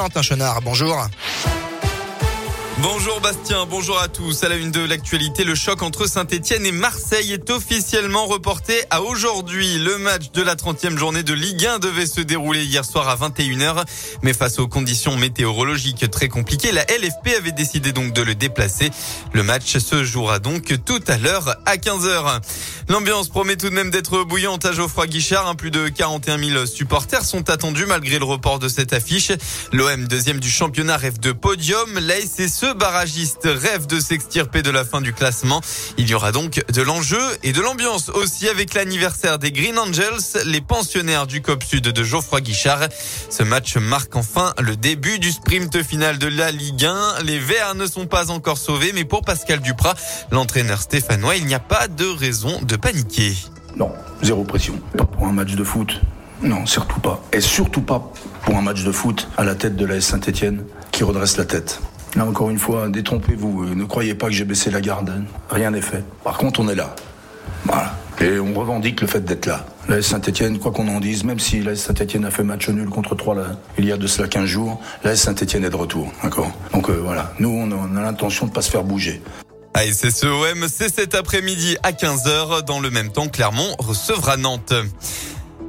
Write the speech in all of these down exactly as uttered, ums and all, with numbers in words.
Antoine Chenard, bonjour. Bonjour Bastien, bonjour à tous. À la une de l'actualité, le choc entre Saint-Étienne et Marseille est officiellement reporté à aujourd'hui. Le match de la trentième journée de Ligue un devait se dérouler hier soir à vingt et une heures. Mais face aux conditions météorologiques très compliquées, la L F P avait décidé donc de le déplacer. Le match se jouera donc tout à l'heure à quinze heures. L'ambiance promet tout de même d'être bouillante à Geoffroy Guichard. Plus de quarante et un mille supporters sont attendus malgré le report de cette affiche. L'O M, deuxième du championnat, rêve de podium. La S S E, barragiste, rêve de s'extirper de la fin du classement. Il y aura donc de l'enjeu et de l'ambiance aussi avec l'anniversaire des Green Angels, les pensionnaires du Kop Sud de Geoffroy Guichard. Ce match marque enfin le début du sprint final de la Ligue un. Les Verts ne sont pas encore sauvés, mais pour Pascal Dupraz, l'entraîneur stéphanois, il n'y a pas de raison de paniquer. Non, zéro pression. Pas pour un match de foot. Non, surtout pas. Et surtout pas pour un match de foot à la tête de l'A S Saint-Étienne qui redresse la tête. Là, encore une fois, détrompez-vous. Ne croyez pas que j'ai baissé la garde. Rien n'est fait. Par contre, on est là. Voilà. Et on revendique le fait d'être là. L'A S Saint-Étienne, quoi qu'on en dise, même si l'A S Saint-Étienne a fait match nul contre Troyes là, il y a de cela quinze jours, l'A S Saint-Étienne est de retour. D'accord. Donc euh, voilà, nous, on a, on a l'intention de ne pas se faire bouger. A S S E O M, c'est cet après-midi à quinze heures. Dans le même temps, Clermont recevra Nantes.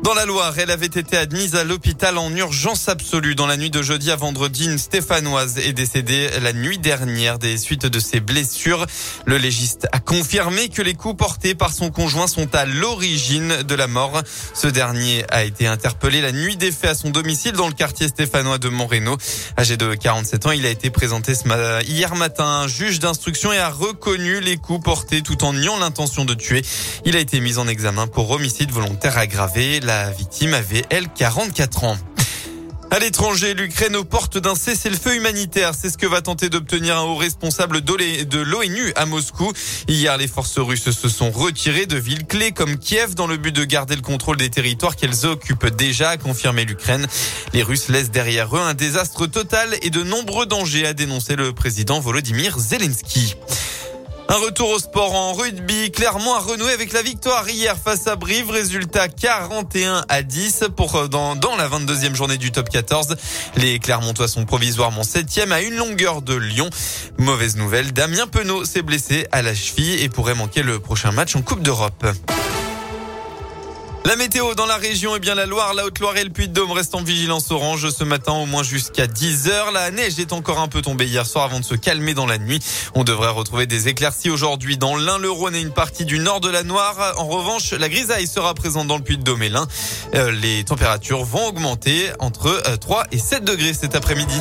Dans la Loire, elle avait été admise à l'hôpital en urgence absolue dans la nuit de jeudi à vendredi. Une Stéphanoise est décédée la nuit dernière des suites de ses blessures. Le légiste a confirmé que les coups portés par son conjoint sont à l'origine de la mort. Ce dernier a été interpellé la nuit des faits à son domicile dans le quartier stéphanois de Montreno. Âgé de quarante-sept ans, il a été présenté ce ma- hier matin à un juge d'instruction et a reconnu les coups portés tout en niant l'intention de tuer. Il a été mis en examen pour homicide volontaire aggravé. La victime avait, elle, quarante-quatre ans. À l'étranger, l'Ukraine aux portes d'un cessez-le-feu humanitaire. C'est ce que va tenter d'obtenir un haut responsable de l'ONU à Moscou. Hier, les forces russes se sont retirées de villes clés comme Kiev dans le but de garder le contrôle des territoires qu'elles occupent déjà, a confirmé l'Ukraine. Les Russes laissent derrière eux un désastre total et de nombreux dangers, a dénoncé le président Volodymyr Zelensky. Un retour au sport en rugby. Clermont a renoué avec la victoire hier face à Brive. Résultat quarante et un à dix pour dans, dans la vingt-deuxième journée du top quatorze. Les Clermontois sont provisoirement septième à une longueur de Lyon. Mauvaise nouvelle, Damien Penaud s'est blessé à la cheville et pourrait manquer le prochain match en Coupe d'Europe. La météo dans la région, eh bien la Loire, la Haute-Loire et le Puy-de-Dôme restent en vigilance orange ce matin au moins jusqu'à dix heures. La neige est encore un peu tombée hier soir avant de se calmer dans la nuit. On devrait retrouver des éclaircies aujourd'hui dans l'Ain, le Rhône et une partie du nord de la Loire. En revanche, la grisaille sera présente dans le Puy-de-Dôme et l'Ain. Les températures vont augmenter entre trois et sept degrés cet après-midi.